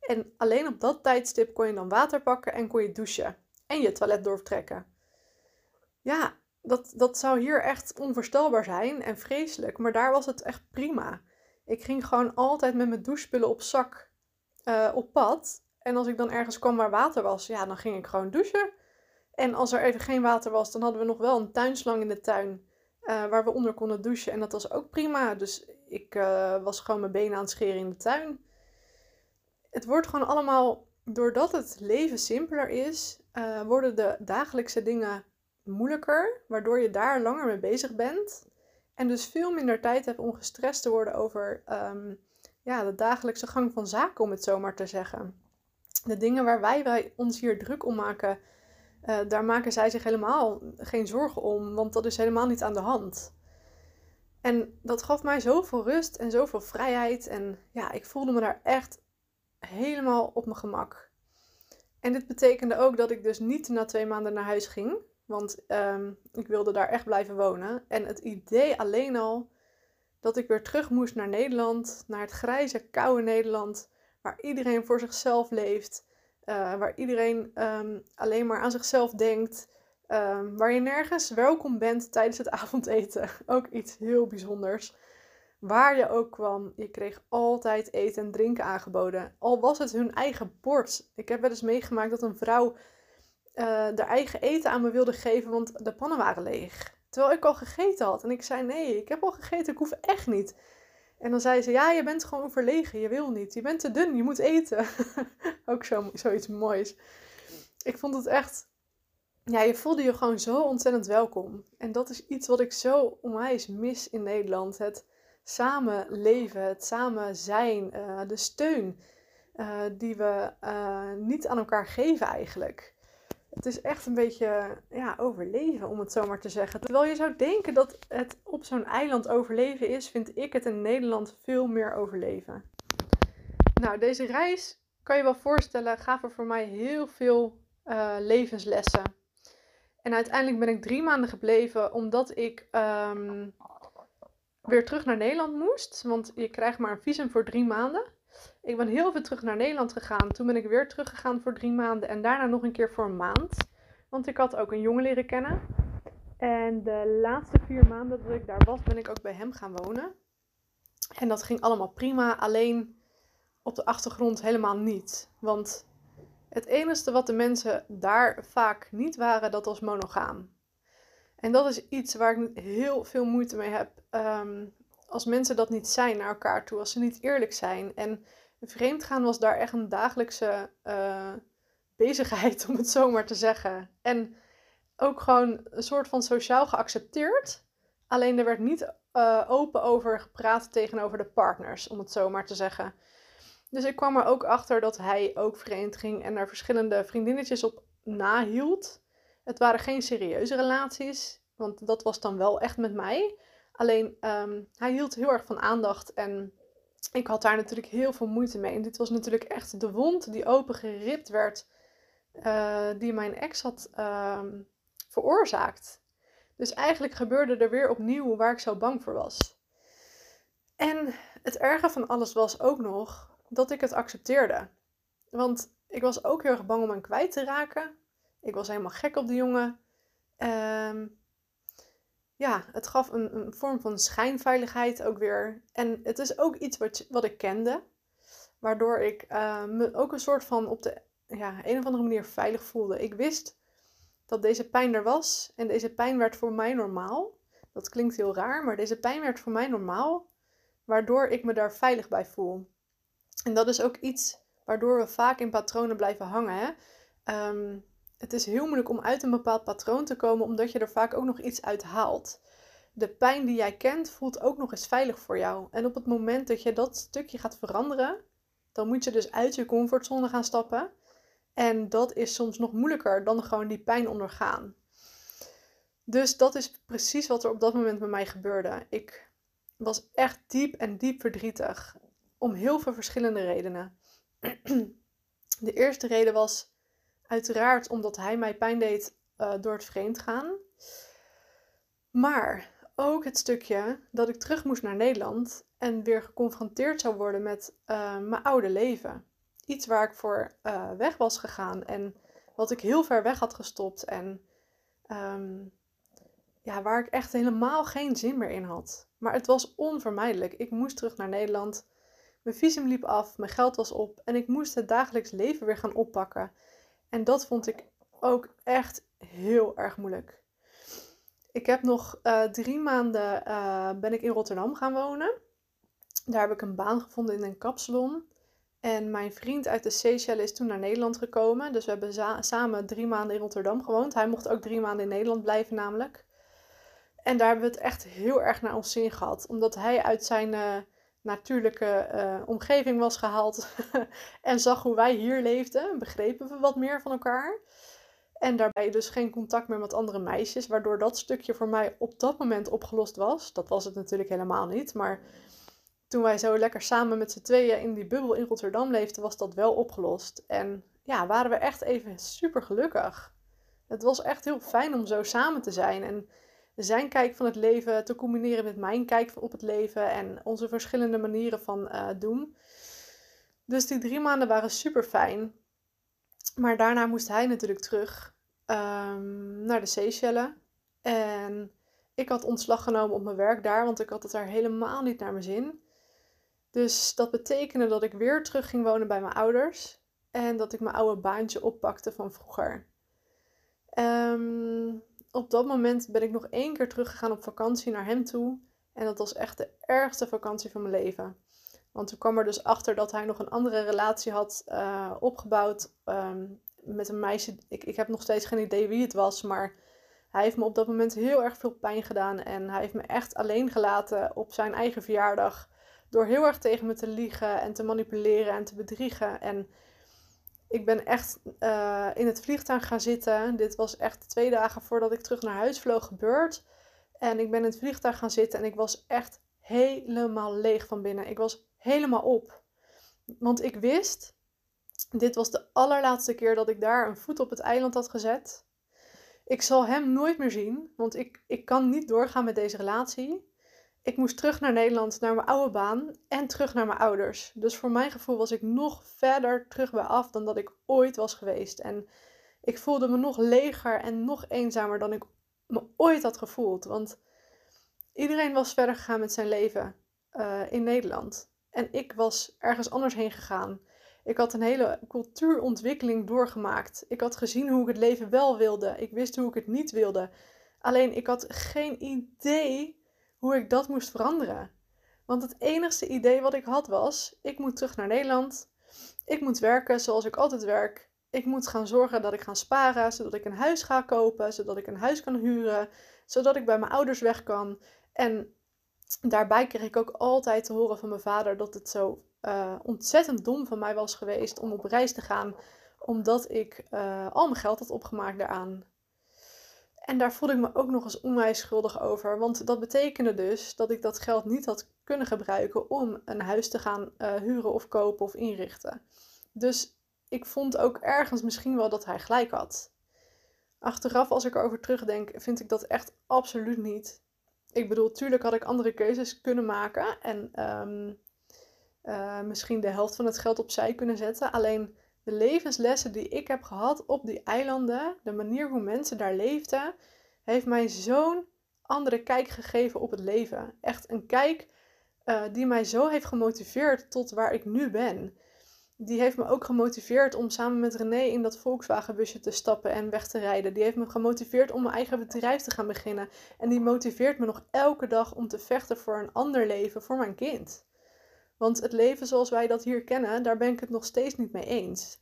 En alleen op dat tijdstip kon je dan water pakken en kon je douchen. En je toilet doortrekken. Ja, dat zou hier echt onvoorstelbaar zijn en vreselijk. Maar daar was het echt prima. Ik ging gewoon altijd met mijn douchespullen op zak op pad. En als ik dan ergens kwam waar water was, ja, dan ging ik gewoon douchen. En als er even geen water was, dan hadden we nog wel een tuinslang in de tuin waar we onder konden douchen. En dat was ook prima. Dus ik was gewoon mijn benen aan het scheren in de tuin. Het wordt gewoon allemaal, doordat het leven simpeler is, worden de dagelijkse dingen moeilijker. Waardoor je daar langer mee bezig bent. En dus veel minder tijd hebt om gestrest te worden over de dagelijkse gang van zaken, om het zo maar te zeggen. De dingen waar wij ons hier druk om maken, daar maken zij zich helemaal geen zorgen om. Want dat is helemaal niet aan de hand. En dat gaf mij zoveel rust en zoveel vrijheid. En ja, ik voelde me daar echt helemaal op mijn gemak. En dit betekende ook dat ik dus niet na 2 maanden naar huis ging. Want ik wilde daar echt blijven wonen. En het idee alleen al dat ik weer terug moest naar Nederland. Naar het grijze, koude Nederland. Waar iedereen voor zichzelf leeft. Waar iedereen alleen maar aan zichzelf denkt. Waar je nergens welkom bent tijdens het avondeten. Ook iets heel bijzonders. Waar je ook kwam, je kreeg altijd eten en drinken aangeboden. Al was het hun eigen bord. Ik heb wel eens meegemaakt dat een vrouw haar eigen eten aan me wilde geven, want de pannen waren leeg. Terwijl ik al gegeten had. En ik zei, nee, ik heb al gegeten, ik hoef echt niet. En dan zei ze, ja, je bent gewoon verlegen, je wil niet. Je bent te dun, je moet eten. Ook zoiets moois. Ik vond het echt, ja, je voelde je gewoon zo ontzettend welkom. En dat is iets wat ik zo onwijs mis in Nederland. Het samen leven, het samen zijn, de steun die we niet aan elkaar geven eigenlijk. Het is echt een beetje overleven, om het zo maar te zeggen. Terwijl je zou denken dat het op zo'n eiland overleven is, vind ik het in Nederland veel meer overleven. Nou, deze reis, kan je wel voorstellen, gaf er voor mij heel veel levenslessen. En uiteindelijk ben ik 3 maanden gebleven, omdat ik weer terug naar Nederland moest. Want je krijgt maar een visum voor 3 maanden. Ik ben heel veel terug naar Nederland gegaan. Toen ben ik weer teruggegaan voor 3 maanden. En daarna nog een keer voor een maand. Want ik had ook een jongen leren kennen. En de laatste 4 maanden dat ik daar was, ben ik ook bij hem gaan wonen. En dat ging allemaal prima. Alleen op de achtergrond helemaal niet. Want het enige wat de mensen daar vaak niet waren, dat was monogaam. En dat is iets waar ik heel veel moeite mee heb. Als mensen dat niet zijn naar elkaar toe. Als ze niet eerlijk zijn. En vreemdgaan was daar echt een dagelijkse bezigheid, om het zo maar te zeggen. En ook gewoon een soort van sociaal geaccepteerd. Alleen er werd niet open over gepraat tegenover de partners, om het zo maar te zeggen. Dus ik kwam er ook achter dat hij ook vreemd ging en er verschillende vriendinnetjes op nahield. Het waren geen serieuze relaties, want dat was dan wel echt met mij. Alleen, hij hield heel erg van aandacht en ik had daar natuurlijk heel veel moeite mee. En dit was natuurlijk echt de wond die opengeript werd, die mijn ex had veroorzaakt. Dus eigenlijk gebeurde er weer opnieuw waar ik zo bang voor was. En het erge van alles was ook nog dat ik het accepteerde. Want ik was ook heel erg bang om hem kwijt te raken. Ik was helemaal gek op de jongen. Het gaf een vorm van schijnveiligheid ook weer. En het is ook iets wat ik kende. Waardoor ik me ook een soort van op de een of andere manier veilig voelde. Ik wist dat deze pijn er was. En deze pijn werd voor mij normaal. Dat klinkt heel raar, maar deze pijn werd voor mij normaal. Waardoor ik me daar veilig bij voel. En dat is ook iets waardoor we vaak in patronen blijven hangen, hè. Het is heel moeilijk om uit een bepaald patroon te komen, omdat je er vaak ook nog iets uit haalt. De pijn die jij kent voelt ook nog eens veilig voor jou. En op het moment dat je dat stukje gaat veranderen, dan moet je dus uit je comfortzone gaan stappen. En dat is soms nog moeilijker dan gewoon die pijn ondergaan. Dus dat is precies wat er op dat moment met mij gebeurde. Ik was echt diep en diep verdrietig. Om heel veel verschillende redenen. De eerste reden was uiteraard omdat hij mij pijn deed door het vreemd gaan. Maar ook het stukje dat ik terug moest naar Nederland en weer geconfronteerd zou worden met mijn oude leven. Iets waar ik voor weg was gegaan en wat ik heel ver weg had gestopt. En waar ik echt helemaal geen zin meer in had. Maar het was onvermijdelijk. Ik moest terug naar Nederland. Mijn visum liep af, mijn geld was op en ik moest het dagelijks leven weer gaan oppakken. En dat vond ik ook echt heel erg moeilijk. Ik heb nog 3 maanden ben ik in Rotterdam gaan wonen. Daar heb ik een baan gevonden in een kapsalon. En mijn vriend uit de Seychelles is toen naar Nederland gekomen. Dus we hebben samen 3 maanden in Rotterdam gewoond. Hij mocht ook 3 maanden in Nederland blijven namelijk. En daar hebben we het echt heel erg naar ons zin gehad. Omdat hij uit zijn natuurlijke omgeving was gehaald. En zag hoe wij hier leefden. Begrepen we wat meer van elkaar. En daarbij dus geen contact meer met andere meisjes. Waardoor dat stukje voor mij op dat moment opgelost was. Dat was het natuurlijk helemaal niet. Maar toen wij zo lekker samen met z'n tweeën in die bubbel in Rotterdam leefden, was dat wel opgelost. En ja, waren we echt even super gelukkig. Het was echt heel fijn om zo samen te zijn. En zijn kijk van het leven te combineren met mijn kijk op het leven. En onze verschillende manieren van doen. Dus die 3 maanden waren super fijn. Maar daarna moest hij natuurlijk terug naar de Seychelles. En ik had ontslag genomen op mijn werk daar, want ik had het daar helemaal niet naar mijn zin. Dus dat betekende dat ik weer terug ging wonen bij mijn ouders. En dat ik mijn oude baantje oppakte van vroeger. Op dat moment ben ik nog 1 keer teruggegaan op vakantie naar hem toe. En dat was echt de ergste vakantie van mijn leven. Want toen kwam er dus achter dat hij nog een andere relatie had opgebouwd met een meisje. Ik heb nog steeds geen idee wie het was, maar hij heeft me op dat moment heel erg veel pijn gedaan. En hij heeft me echt alleen gelaten op zijn eigen verjaardag. Door heel erg tegen me te liegen en te manipuleren en te bedriegen. En ik ben echt in het vliegtuig gaan zitten. Dit was echt 2 dagen voordat ik terug naar huis vloog gebeurd. En ik ben in het vliegtuig gaan zitten en ik was echt helemaal leeg van binnen. Ik was helemaal op. Want ik wist, dit was de allerlaatste keer dat ik daar een voet op het eiland had gezet. Ik zal hem nooit meer zien, want ik kan niet doorgaan met deze relatie. Ik moest terug naar Nederland, naar mijn oude baan en terug naar mijn ouders. Dus voor mijn gevoel was ik nog verder terug bij af dan dat ik ooit was geweest. En ik voelde me nog leger en nog eenzamer dan ik me ooit had gevoeld. Want iedereen was verder gegaan met zijn leven in Nederland. En ik was ergens anders heen gegaan. Ik had een hele cultuurontwikkeling doorgemaakt. Ik had gezien hoe ik het leven wel wilde. Ik wist hoe ik het niet wilde. Alleen ik had geen idee hoe ik dat moest veranderen. Want het enigste idee wat ik had was, ik moet terug naar Nederland. Ik moet werken zoals ik altijd werk. Ik moet gaan zorgen dat ik ga sparen, zodat ik een huis ga kopen, zodat ik een huis kan huren, zodat ik bij mijn ouders weg kan. En daarbij kreeg ik ook altijd te horen van mijn vader dat het zo ontzettend dom van mij was geweest om op reis te gaan, omdat ik al mijn geld had opgemaakt daaraan. En daar voelde ik me ook nog eens onwijs schuldig over, want dat betekende dus dat ik dat geld niet had kunnen gebruiken om een huis te gaan huren of kopen of inrichten. Dus ik vond ook ergens misschien wel dat hij gelijk had. Achteraf, als ik erover terugdenk, vind ik dat echt absoluut niet. Ik bedoel, tuurlijk had ik andere keuzes kunnen maken en misschien de helft van het geld opzij kunnen zetten. Alleen de levenslessen die ik heb gehad op die eilanden, de manier hoe mensen daar leefden, heeft mij zo'n andere kijk gegeven op het leven. Echt een kijk die mij zo heeft gemotiveerd tot waar ik nu ben. Die heeft me ook gemotiveerd om samen met René in dat Volkswagenbusje te stappen en weg te rijden. Die heeft me gemotiveerd om mijn eigen bedrijf te gaan beginnen. En die motiveert me nog elke dag om te vechten voor een ander leven, voor mijn kind. Want het leven zoals wij dat hier kennen, daar ben ik het nog steeds niet mee eens.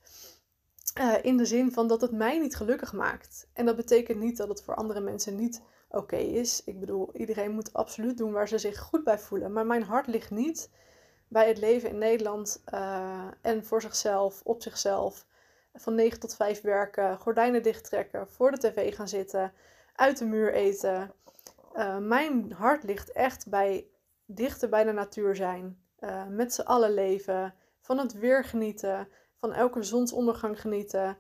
In de zin van dat het mij niet gelukkig maakt. En dat betekent niet dat het voor andere mensen niet oké is. Ik bedoel, iedereen moet absoluut doen waar ze zich goed bij voelen. Maar mijn hart ligt niet bij het leven in Nederland en voor zichzelf, op zichzelf, van 9 tot 5 werken, gordijnen dichttrekken, voor de tv gaan zitten, uit de muur eten. Mijn hart ligt echt bij dichter bij de natuur zijn. Met z'n allen leven. Van het weer genieten. Van elke zonsondergang genieten.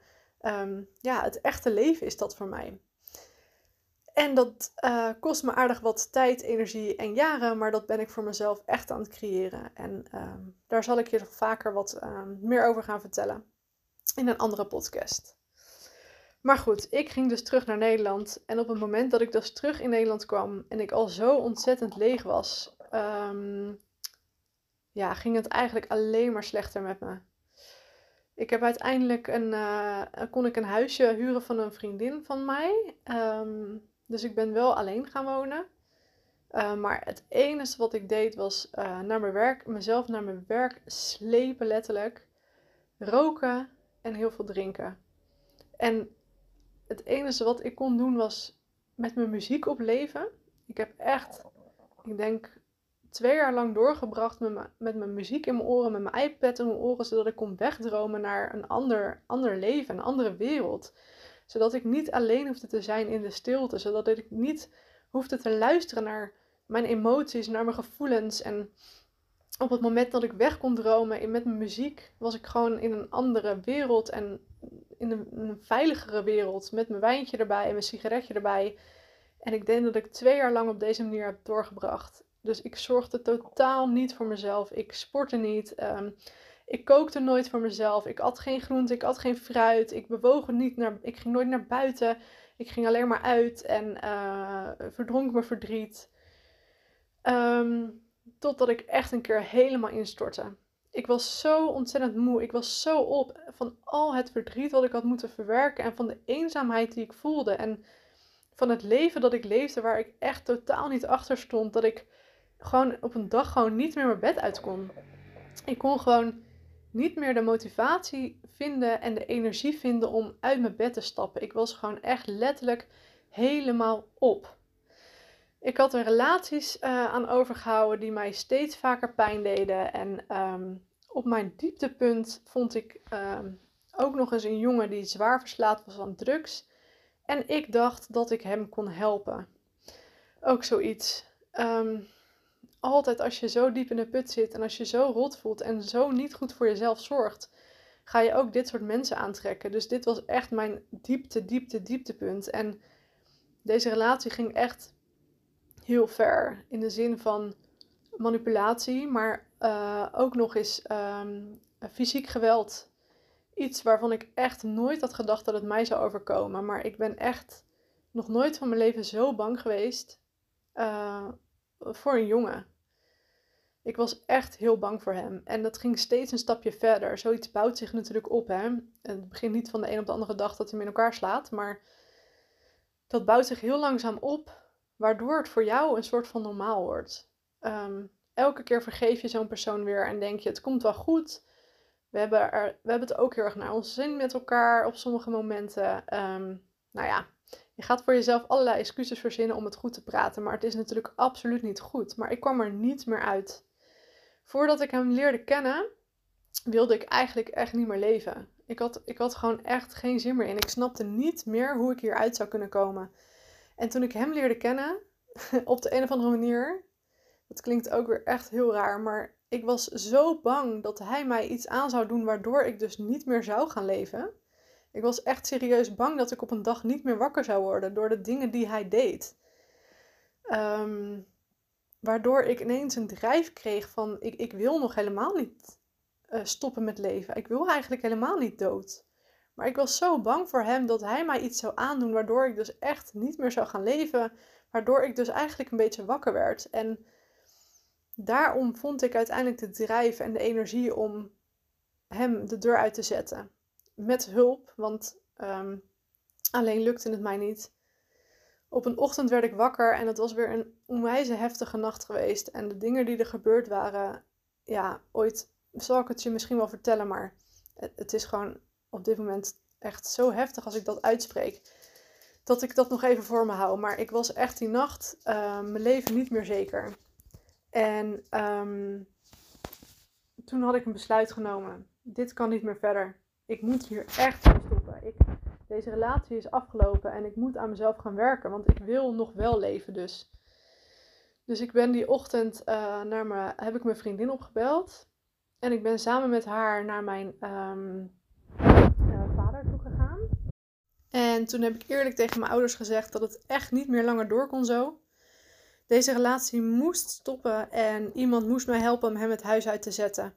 Het echte leven is dat voor mij. En dat kost me aardig wat tijd, energie en jaren. Maar dat ben ik voor mezelf echt aan het creëren. En daar zal ik je nog vaker wat meer over gaan vertellen. In een andere podcast. Maar goed, ik ging dus terug naar Nederland. En op het moment dat ik dus terug in Nederland kwam. En ik al zo ontzettend leeg was. Ging het eigenlijk alleen maar slechter met me. Ik heb uiteindelijk kon ik een huisje huren van een vriendin van mij. Dus ik ben wel alleen gaan wonen. Maar het enige wat ik deed was mezelf naar mijn werk slepen letterlijk. Roken en heel veel drinken. En het enige wat ik kon doen was met mijn muziek opleven. Ik heb echt, ik denk 2 jaar lang doorgebracht met mijn muziek in mijn oren, met mijn iPad in mijn oren, zodat ik kon wegdromen naar een ander leven, een andere wereld. Zodat ik niet alleen hoefde te zijn in de stilte, zodat ik niet hoefde te luisteren naar mijn emoties, naar mijn gevoelens. En op het moment dat ik weg kon dromen met mijn muziek, was ik gewoon in een andere wereld en in een veiligere wereld. Met mijn wijntje erbij en mijn sigaretje erbij. En ik denk dat ik 2 jaar lang op deze manier heb doorgebracht. Dus ik zorgde totaal niet voor mezelf. Ik sportte niet. Ik kookte nooit voor mezelf. Ik at geen groente. Ik at geen fruit. Ik bewoog niet. Ik ging nooit naar buiten. Ik ging alleen maar uit. En verdronk mijn verdriet. Totdat ik echt een keer helemaal instortte. Ik was zo ontzettend moe. Ik was zo op van al het verdriet wat ik had moeten verwerken. En van de eenzaamheid die ik voelde. En van het leven dat ik leefde waar ik echt totaal niet achter stond. Dat ik gewoon op een dag gewoon niet meer mijn bed uit kon. Ik kon gewoon niet meer de motivatie vinden en de energie vinden om uit mijn bed te stappen. Ik was gewoon echt letterlijk helemaal op. Ik had er relaties aan overgehouden die mij steeds vaker pijn deden. En op mijn dieptepunt vond ik ook nog eens een jongen die zwaar verslaafd was aan drugs. En ik dacht dat ik hem kon helpen. Ook zoiets. Altijd als je zo diep in de put zit en als je zo rot voelt en zo niet goed voor jezelf zorgt, ga je ook dit soort mensen aantrekken. Dus dit was echt mijn dieptepunt. En deze relatie ging echt heel ver in de zin van manipulatie, maar ook nog eens fysiek geweld. Iets waarvan ik echt nooit had gedacht dat het mij zou overkomen. Maar ik ben echt nog nooit van mijn leven zo bang geweest voor een jongen. Ik was echt heel bang voor hem. En dat ging steeds een stapje verder. Zoiets bouwt zich natuurlijk op. Hè? Het begint niet van de een op de andere dag dat hij hem in elkaar slaat. Maar dat bouwt zich heel langzaam op. Waardoor het voor jou een soort van normaal wordt. Elke keer vergeef je zo'n persoon weer en denk je het komt wel goed. We hebben het ook heel erg naar ons zin met elkaar op sommige momenten. Je gaat voor jezelf allerlei excuses verzinnen om het goed te praten. Maar het is natuurlijk absoluut niet goed. Maar ik kwam er niet meer uit. Voordat ik hem leerde kennen, wilde ik eigenlijk echt niet meer leven. Ik had gewoon echt geen zin meer in. Ik snapte niet meer hoe ik hieruit zou kunnen komen. En toen ik hem leerde kennen, op de een of andere manier, dat klinkt ook weer echt heel raar, maar ik was zo bang dat hij mij iets aan zou doen waardoor ik dus niet meer zou gaan leven. Ik was echt serieus bang dat ik op een dag niet meer wakker zou worden door de dingen die hij deed. Waardoor ik ineens een drijf kreeg van ik wil nog helemaal niet stoppen met leven. Ik wil eigenlijk helemaal niet dood. Maar ik was zo bang voor hem dat hij mij iets zou aandoen waardoor ik dus echt niet meer zou gaan leven. Waardoor ik dus eigenlijk een beetje wakker werd. En daarom vond ik uiteindelijk de drijf en de energie om hem de deur uit te zetten. Met hulp, want alleen lukte het mij niet. Op een ochtend werd ik wakker en het was weer een onwijze heftige nacht geweest. En de dingen die er gebeurd waren, ja, ooit zal ik het je misschien wel vertellen. Maar het is gewoon op dit moment echt zo heftig als ik dat uitspreek. Dat ik dat nog even voor me hou. Maar ik was echt die nacht mijn leven niet meer zeker. En toen had ik een besluit genomen. Dit kan niet meer verder. Ik moet hier echt mee stoppen. Ik, Deze relatie is afgelopen en ik moet aan mezelf gaan werken, want ik wil nog wel leven dus. Dus ik ben die ochtend heb ik mijn vriendin opgebeld. En ik ben samen met haar naar mijn vader toe gegaan. En toen heb ik eerlijk tegen mijn ouders gezegd dat het echt niet meer langer door kon zo. Deze relatie moest stoppen en iemand moest mij helpen om hem het huis uit te zetten.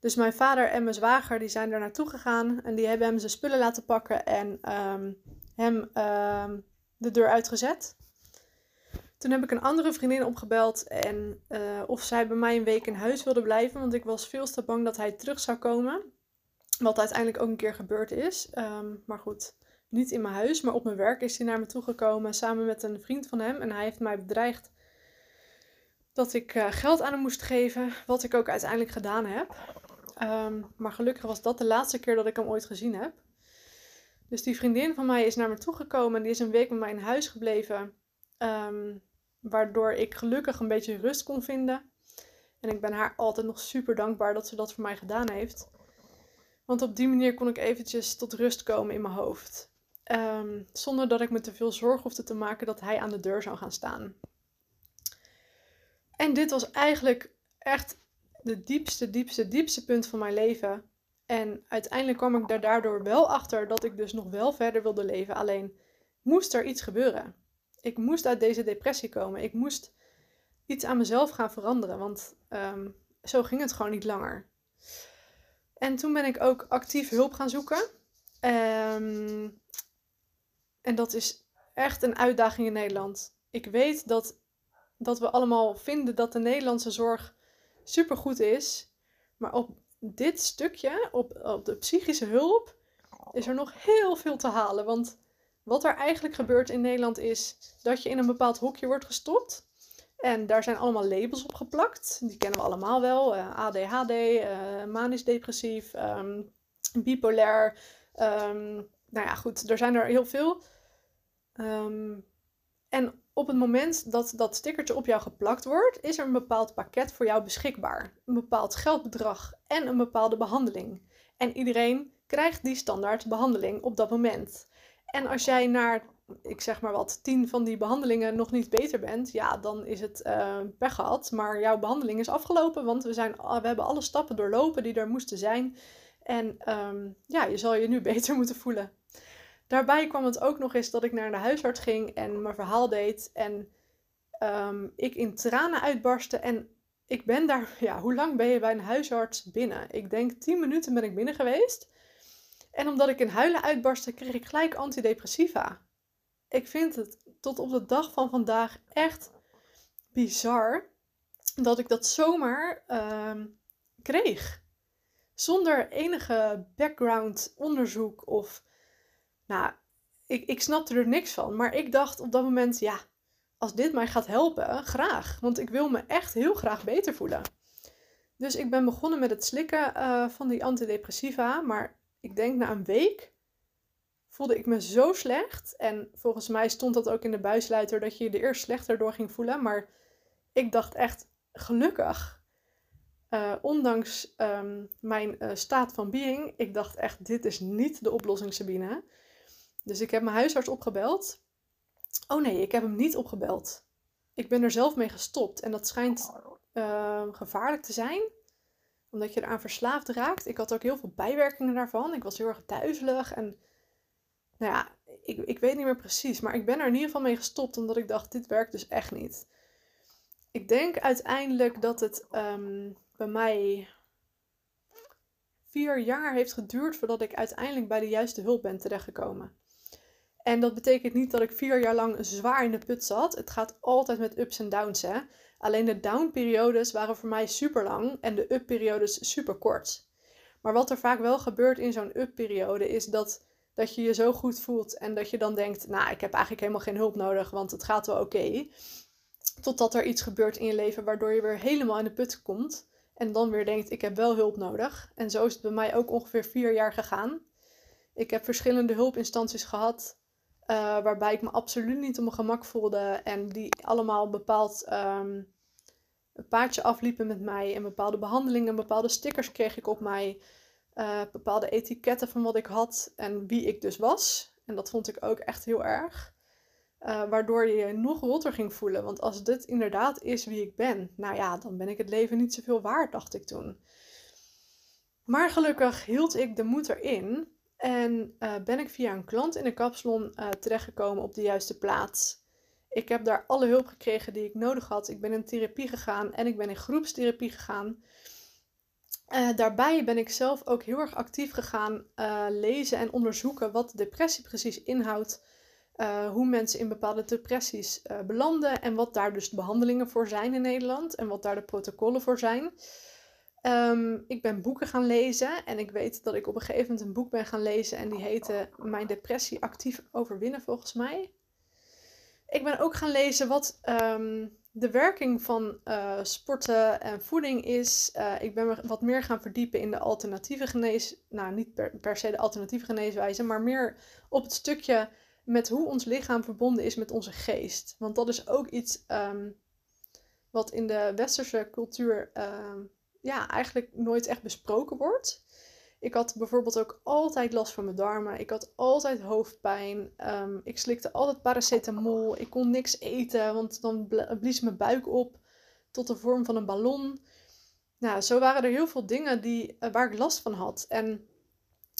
Dus mijn vader en mijn zwager die zijn daar naartoe gegaan. En die hebben hem zijn spullen laten pakken en hem de deur uitgezet. Toen heb ik een andere vriendin opgebeld en of zij bij mij een week in huis wilde blijven. Want ik was veel te bang dat hij terug zou komen. Wat uiteindelijk ook een keer gebeurd is. Maar goed, niet in mijn huis, maar op mijn werk is hij naar me toegekomen samen met een vriend van hem. En hij heeft mij bedreigd dat ik geld aan hem moest geven. Wat ik ook uiteindelijk gedaan heb. Maar gelukkig was dat de laatste keer dat ik hem ooit gezien heb. Dus die vriendin van mij is naar me toegekomen en die is een week met mij in huis gebleven. Waardoor ik gelukkig een beetje rust kon vinden. En ik ben haar altijd nog super dankbaar dat ze dat voor mij gedaan heeft. Want op die manier kon ik eventjes tot rust komen in mijn hoofd. Zonder dat ik me te veel zorgen hoefde te maken dat hij aan de deur zou gaan staan. En dit was eigenlijk echt de diepste punt van mijn leven. En uiteindelijk kwam ik daardoor wel achter dat ik dus nog wel verder wilde leven. Alleen moest er iets gebeuren. Ik moest uit deze depressie komen. Ik moest iets aan mezelf gaan veranderen. Want zo ging het gewoon niet langer. En toen ben ik ook actief hulp gaan zoeken. En dat is echt een uitdaging in Nederland. Ik weet dat we allemaal vinden dat de Nederlandse zorg supergoed is. Maar op dit stukje, op de psychische hulp, is er nog heel veel te halen. Want wat er eigenlijk gebeurt in Nederland is dat je in een bepaald hokje wordt gestopt. En daar zijn allemaal labels op geplakt. Die kennen we allemaal wel. ADHD, manisch depressief, bipolair. Nou ja, goed, er zijn er heel veel. En op het moment dat dat stickertje op jou geplakt wordt, is er een bepaald pakket voor jou beschikbaar. Een bepaald geldbedrag en een bepaalde behandeling. En iedereen krijgt die standaard behandeling op dat moment. En als jij naar, ik zeg maar wat, 10 van die behandelingen nog niet beter bent, ja, dan is het pech gehad. Maar jouw behandeling is afgelopen, want we hebben alle stappen doorlopen die er moesten zijn. En ja, je zal je nu beter moeten voelen. Daarbij kwam het ook nog eens dat ik naar de huisarts ging en mijn verhaal deed. En ik in tranen uitbarstte. En ik ben daar, ja, hoe lang ben je bij een huisarts binnen? Ik denk 10 minuten ben ik binnen geweest. En omdat ik in huilen uitbarstte, kreeg ik gelijk antidepressiva. Ik vind het tot op de dag van vandaag echt bizar dat ik dat zomaar kreeg. Zonder enige background onderzoek of... Nou, ik snapte er niks van. Maar ik dacht op dat moment, ja, als dit mij gaat helpen, graag. Want ik wil me echt heel graag beter voelen. Dus ik ben begonnen met het slikken van die antidepressiva, maar... Ik denk na een week voelde ik me zo slecht. En volgens mij stond dat ook in de buisluiter dat je je er eerst slechter door ging voelen. Maar ik dacht echt gelukkig. Ondanks mijn staat van being. Ik dacht echt dit is niet de oplossing Sabine. Dus ik heb mijn huisarts opgebeld. Oh nee, ik heb hem niet opgebeld. Ik ben er zelf mee gestopt. En dat schijnt gevaarlijk te zijn. Omdat je eraan verslaafd raakt. Ik had ook heel veel bijwerkingen daarvan. Ik was heel erg duizelig. En nou ja, ik weet niet meer precies. Maar ik ben er in ieder geval mee gestopt. Omdat ik dacht, dit werkt dus echt niet. Ik denk uiteindelijk dat het bij mij 4 jaar heeft geduurd. Voordat ik uiteindelijk bij de juiste hulp ben terechtgekomen. En dat betekent niet dat ik 4 jaar lang zwaar in de put zat. Het gaat altijd met ups en downs, hè. Alleen de down-periodes waren voor mij super lang en de up-periodes super kort. Maar wat er vaak wel gebeurt in zo'n up-periode is dat je je zo goed voelt en dat je dan denkt, nou, ik heb eigenlijk helemaal geen hulp nodig, want het gaat wel oké. Totdat er iets gebeurt in je leven waardoor je weer helemaal in de put komt en dan weer denkt, ik heb wel hulp nodig. En zo is het bij mij ook ongeveer 4 jaar gegaan. Ik heb verschillende hulpinstanties gehad. Waarbij ik me absoluut niet op mijn gemak voelde. En die allemaal een bepaald paadje afliepen met mij. En bepaalde behandelingen, bepaalde stickers kreeg ik op mij. Bepaalde etiketten van wat ik had en wie ik dus was. En dat vond ik ook echt heel erg. Waardoor je je nog rotter ging voelen. Want als dit inderdaad is wie ik ben, nou ja, dan ben ik het leven niet zoveel waard, dacht ik toen. Maar gelukkig hield ik de moed erin. En ben ik via een klant in de kapsalon terechtgekomen op de juiste plaats. Ik heb daar alle hulp gekregen die ik nodig had. Ik ben in therapie gegaan en ik ben in groepstherapie gegaan. Daarbij ben ik zelf ook heel erg actief gegaan lezen en onderzoeken wat depressie precies inhoudt. Hoe mensen in bepaalde depressies belanden en wat daar dus de behandelingen voor zijn in Nederland. En wat daar de protocollen voor zijn. Ik ben boeken gaan lezen en ik weet dat ik op een gegeven moment een boek ben gaan lezen. En die heette Mijn depressie actief overwinnen, volgens mij. Ik ben ook gaan lezen wat de werking van sporten en voeding is. Ik ben wat meer gaan verdiepen in de alternatieve geneeswijze. Nou, niet per se de alternatieve geneeswijze, maar meer op het stukje met hoe ons lichaam verbonden is met onze geest. Want dat is ook iets wat in de westerse cultuur eigenlijk nooit echt besproken wordt. Ik had bijvoorbeeld ook altijd last van mijn darmen. Ik had altijd hoofdpijn. Ik slikte altijd paracetamol. Ik kon niks eten, want dan blies mijn buik op tot de vorm van een ballon. Nou, zo waren er heel veel dingen waar ik last van had. En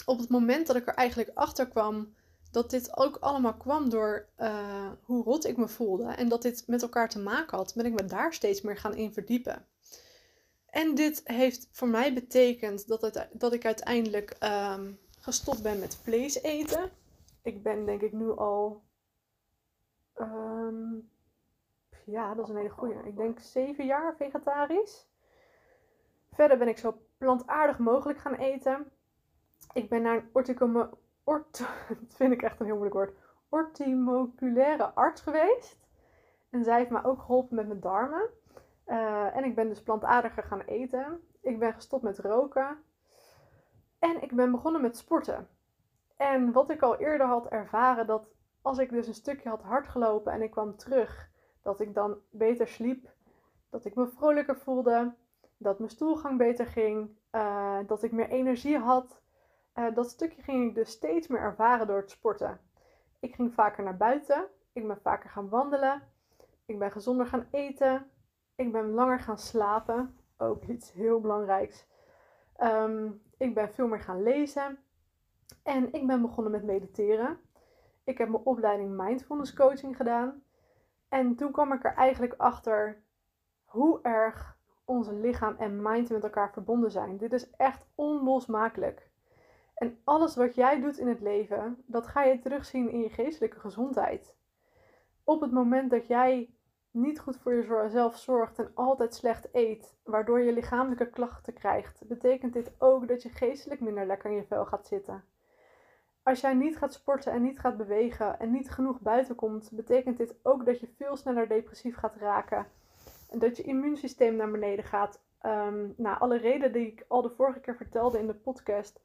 op het moment dat ik er eigenlijk achter kwam dat dit ook allemaal kwam door hoe rot ik me voelde. En dat dit met elkaar te maken had, ben ik me daar steeds meer gaan in verdiepen. En dit heeft voor mij betekend dat ik uiteindelijk gestopt ben met vlees eten. Ik ben denk ik nu al... dat is een hele goeie. Ik denk 7 jaar vegetarisch. Verder ben ik zo plantaardig mogelijk gaan eten. Ik ben naar een orticulaire arts geweest. En zij heeft me ook geholpen met mijn darmen. En ik ben dus plantaardiger gaan eten. Ik ben gestopt met roken. En ik ben begonnen met sporten. En wat ik al eerder had ervaren, dat als ik dus een stukje had hardgelopen en ik kwam terug, dat ik dan beter sliep. Dat ik me vrolijker voelde. Dat mijn stoelgang beter ging. Dat ik meer energie had. Dat stukje ging ik dus steeds meer ervaren door het sporten. Ik ging vaker naar buiten. Ik ben vaker gaan wandelen. Ik ben gezonder gaan eten. Ik ben langer gaan slapen, ook iets heel belangrijks. Ik ben veel meer gaan lezen. En ik ben begonnen met mediteren. Ik heb mijn opleiding Mindfulness Coaching gedaan. En toen kwam ik er eigenlijk achter hoe erg onze lichaam en mind met elkaar verbonden zijn. Dit is echt onlosmakelijk. En alles wat jij doet in het leven, dat ga je terugzien in je geestelijke gezondheid. Op het moment dat jij niet goed voor jezelf zorgt en altijd slecht eet, waardoor je lichamelijke klachten krijgt, betekent dit ook dat je geestelijk minder lekker in je vel gaat zitten. Als jij niet gaat sporten en niet gaat bewegen en niet genoeg buiten komt, betekent dit ook dat je veel sneller depressief gaat raken en dat je immuunsysteem naar beneden gaat. Alle redenen die ik al de vorige keer vertelde in de podcast.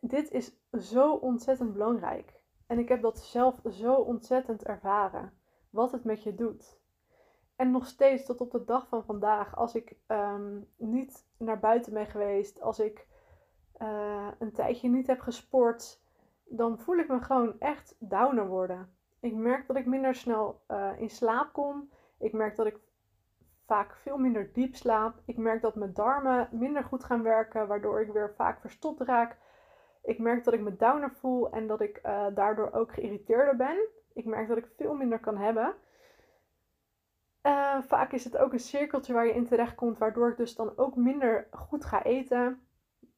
Dit is zo ontzettend belangrijk. En ik heb dat zelf zo ontzettend ervaren. Wat het met je doet. En nog steeds tot op de dag van vandaag. Als ik niet naar buiten ben geweest. Als ik een tijdje niet heb gesport. Dan voel ik me gewoon echt downer worden. Ik merk dat ik minder snel in slaap kom. Ik merk dat ik vaak veel minder diep slaap. Ik merk dat mijn darmen minder goed gaan werken. Waardoor ik weer vaak verstopt raak. Ik merk dat ik me downer voel en dat ik daardoor ook geïrriteerder ben. Ik merk dat ik veel minder kan hebben. Vaak is het ook een cirkeltje waar je in terecht komt, waardoor ik dus dan ook minder goed ga eten.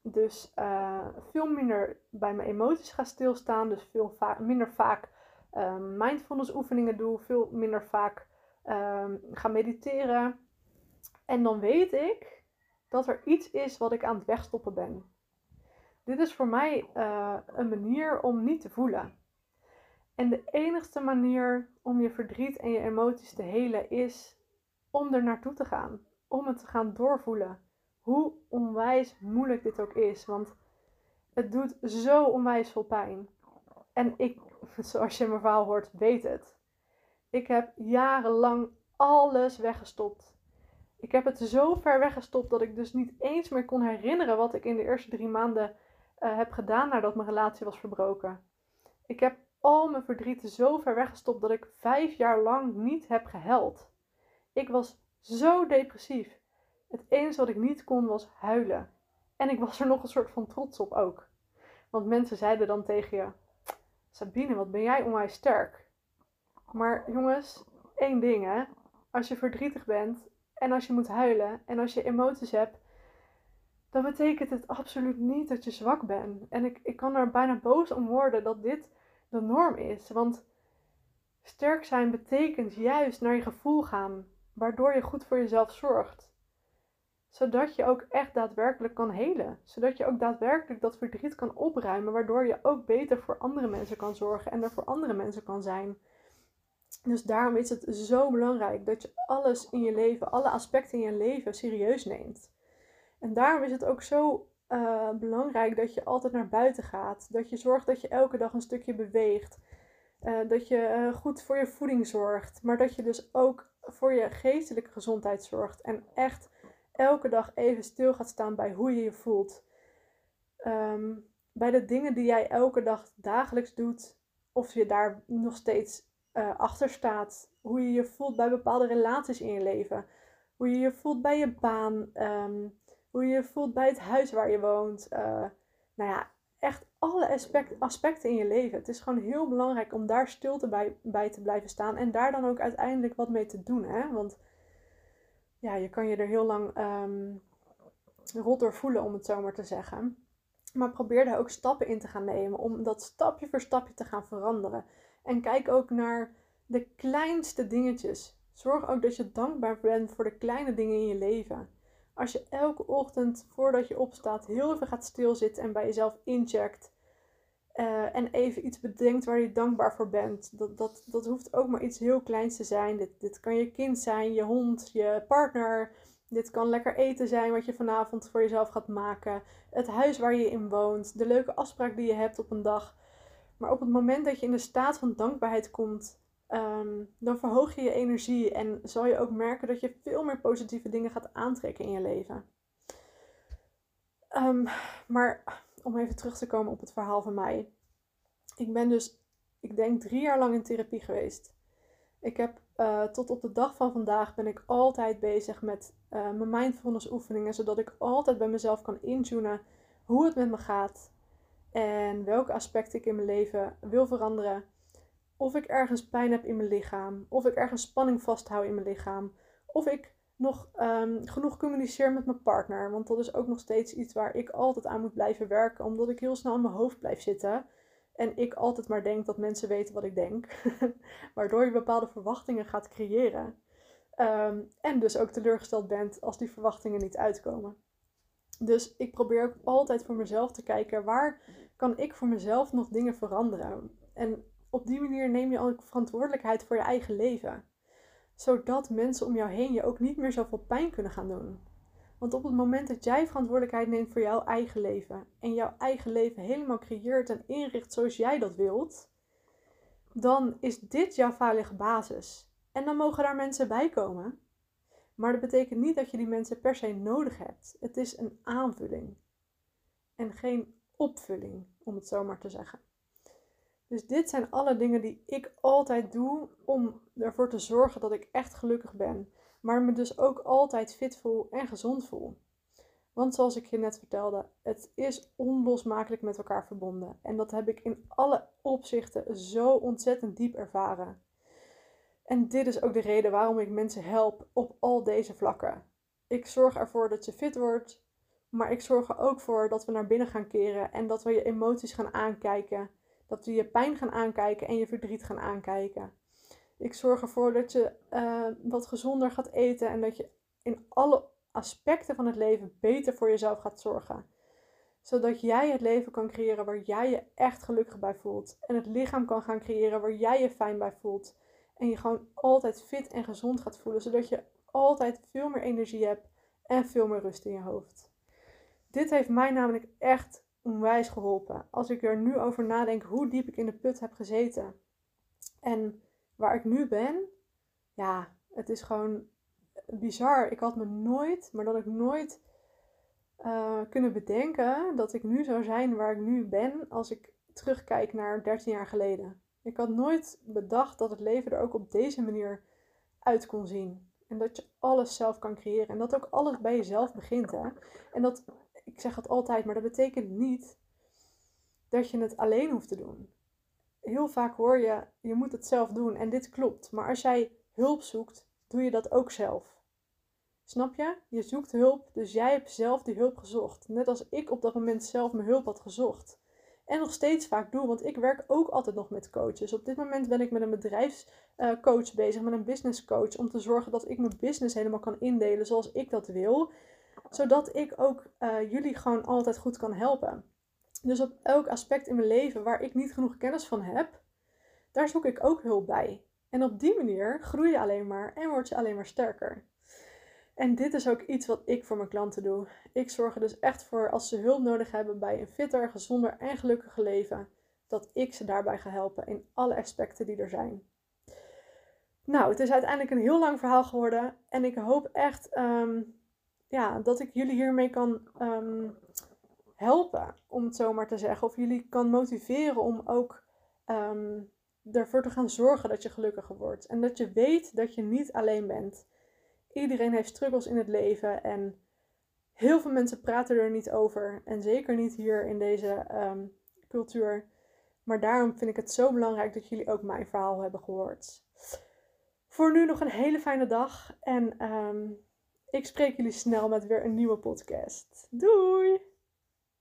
Dus veel minder bij mijn emoties ga stilstaan. Dus veel minder vaak mindfulness oefeningen doe. Veel minder vaak ga mediteren. En dan weet ik dat er iets is wat ik aan het wegstoppen ben. Dit is voor mij een manier om niet te voelen. En de enigste manier om je verdriet en je emoties te helen is om er naartoe te gaan. Om het te gaan doorvoelen. Hoe onwijs moeilijk dit ook is. Want het doet zo onwijs veel pijn. En ik, zoals je in mijn verhaal hoort, weet het. Ik heb jarenlang alles weggestopt. Ik heb het zo ver weggestopt dat ik dus niet eens meer kon herinneren wat ik in de eerste 3 maanden... heb gedaan nadat mijn relatie was verbroken. Ik heb al mijn verdrieten zo ver weggestopt dat ik 5 jaar lang niet heb gehuild. Ik was zo depressief. Het enige wat ik niet kon was huilen. En ik was er nog een soort van trots op ook. Want mensen zeiden dan tegen je: Sabine, wat ben jij onwijs sterk. Maar jongens, 1 ding hè. Als je verdrietig bent en als je moet huilen en als je emoties hebt, dan betekent het absoluut niet dat je zwak bent. En ik kan er bijna boos om worden dat dit de norm is. Want sterk zijn betekent juist naar je gevoel gaan, waardoor je goed voor jezelf zorgt. Zodat je ook echt daadwerkelijk kan helen. Zodat je ook daadwerkelijk dat verdriet kan opruimen. Waardoor je ook beter voor andere mensen kan zorgen. En er voor andere mensen kan zijn. Dus daarom is het zo belangrijk dat je alles in je leven, alle aspecten in je leven serieus neemt. En daarom is het ook zo belangrijk dat je altijd naar buiten gaat. Dat je zorgt dat je elke dag een stukje beweegt. Dat je goed voor je voeding zorgt. Maar dat je dus ook voor je geestelijke gezondheid zorgt. En echt elke dag even stil gaat staan bij hoe je je voelt. Bij de dingen die jij elke dag dagelijks doet. Of je daar nog steeds achter staat. Hoe je je voelt bij bepaalde relaties in je leven. Hoe je je voelt bij je baan. Hoe je je voelt bij het huis waar je woont. Nou ja, echt alle aspecten in je leven. Het is gewoon heel belangrijk om daar stilte bij te blijven staan. En daar dan ook uiteindelijk wat mee te doen. Hè? Want ja, je kan je er heel lang rot door voelen, om het zo maar te zeggen. Maar probeer daar ook stappen in te gaan nemen. Om dat stapje voor stapje te gaan veranderen. En kijk ook naar de kleinste dingetjes. Zorg ook dat je dankbaar bent voor de kleine dingen in je leven. Als je elke ochtend voordat je opstaat heel even gaat stilzitten en bij jezelf incheckt. En even iets bedenkt waar je dankbaar voor bent. Dat hoeft ook maar iets heel kleins te zijn. Dit kan je kind zijn, je hond, je partner. Dit kan lekker eten zijn wat je vanavond voor jezelf gaat maken. Het huis waar je in woont. De leuke afspraak die je hebt op een dag. Maar op het moment dat je in de staat van dankbaarheid komt, dan verhoog je je energie. En zal je ook merken dat je veel meer positieve dingen gaat aantrekken in je leven. Maar om even terug te komen op het verhaal van mij. Ik ben dus, ik denk 3 jaar lang in therapie geweest. Ik heb tot op de dag van vandaag ben ik altijd bezig met mijn mindfulness oefeningen. Zodat ik altijd bij mezelf kan intunen hoe het met me gaat. En welke aspecten ik in mijn leven wil veranderen. Of ik ergens pijn heb in mijn lichaam. Of ik ergens spanning vasthoud in mijn lichaam. Of ik nog genoeg communiceer met mijn partner. Want dat is ook nog steeds iets waar ik altijd aan moet blijven werken. Omdat ik heel snel in mijn hoofd blijf zitten. En ik altijd maar denk dat mensen weten wat ik denk. Waardoor je bepaalde verwachtingen gaat creëren. En dus ook teleurgesteld bent als die verwachtingen niet uitkomen. Dus ik probeer ook altijd voor mezelf te kijken. Waar kan ik voor mezelf nog dingen veranderen? En op die manier neem je ook verantwoordelijkheid voor je eigen leven. Zodat mensen om jou heen je ook niet meer zoveel pijn kunnen gaan doen. Want op het moment dat jij verantwoordelijkheid neemt voor jouw eigen leven. En jouw eigen leven helemaal creëert en inricht zoals jij dat wilt. Dan is dit jouw veilige basis. En dan mogen daar mensen bij komen. Maar dat betekent niet dat je die mensen per se nodig hebt. Het is een aanvulling. En geen opvulling, om het zo maar te zeggen. Dus dit zijn alle dingen die ik altijd doe om ervoor te zorgen dat ik echt gelukkig ben. Maar me dus ook altijd fit voel en gezond voel. Want zoals ik je net vertelde, het is onlosmakelijk met elkaar verbonden. En dat heb ik in alle opzichten zo ontzettend diep ervaren. En dit is ook de reden waarom ik mensen help op al deze vlakken. Ik zorg ervoor dat je fit wordt. Maar ik zorg er ook voor dat we naar binnen gaan keren. En dat we je emoties gaan aankijken. Dat we je pijn gaan aankijken en je verdriet gaan aankijken. Ik zorg ervoor dat je wat gezonder gaat eten. En dat je in alle aspecten van het leven beter voor jezelf gaat zorgen. Zodat jij het leven kan creëren waar jij je echt gelukkig bij voelt. En het lichaam kan gaan creëren waar jij je fijn bij voelt. En je gewoon altijd fit en gezond gaat voelen. Zodat je altijd veel meer energie hebt. En veel meer rust in je hoofd. Dit heeft mij namelijk echt onwijs geholpen. Als ik er nu over nadenk hoe diep ik in de put heb gezeten. En waar ik nu ben. Ja, het is gewoon bizar. Ik had me nooit, maar dan ook nooit kunnen bedenken dat ik nu zou zijn waar ik nu ben als ik terugkijk naar 13 jaar geleden. Ik had nooit bedacht dat het leven er ook op deze manier uit kon zien. En dat je alles zelf kan creëren. En dat ook alles bij jezelf begint. Hè? En dat, ik zeg het altijd, maar dat betekent niet dat je het alleen hoeft te doen. Heel vaak hoor je, je moet het zelf doen. En dit klopt. Maar als jij hulp zoekt, doe je dat ook zelf. Snap je? Je zoekt hulp, dus jij hebt zelf die hulp gezocht. Net als ik op dat moment zelf mijn hulp had gezocht. En nog steeds vaak doe, want ik werk ook altijd nog met coaches. Op dit moment ben ik met een bedrijfscoach bezig, met een businesscoach. Om te zorgen dat ik mijn business helemaal kan indelen zoals ik dat wil. Zodat ik ook jullie gewoon altijd goed kan helpen. Dus op elk aspect in mijn leven waar ik niet genoeg kennis van heb, daar zoek ik ook hulp bij. En op die manier groei je alleen maar en word je alleen maar sterker. En dit is ook iets wat ik voor mijn klanten doe. Ik zorg er dus echt voor als ze hulp nodig hebben bij een fitter, gezonder en gelukkiger leven. Dat ik ze daarbij ga helpen in alle aspecten die er zijn. Nou, het is uiteindelijk een heel lang verhaal geworden. En ik hoop echt dat ik jullie hiermee kan helpen. Om het zo maar te zeggen. Of jullie kan motiveren om ook ervoor te gaan zorgen dat je gelukkiger wordt. En dat je weet dat je niet alleen bent. Iedereen heeft struggles in het leven en heel veel mensen praten er niet over. En zeker niet hier in deze cultuur. Maar daarom vind ik het zo belangrijk dat jullie ook mijn verhaal hebben gehoord. Voor nu nog een hele fijne dag. En ik spreek jullie snel met weer een nieuwe podcast. Doei!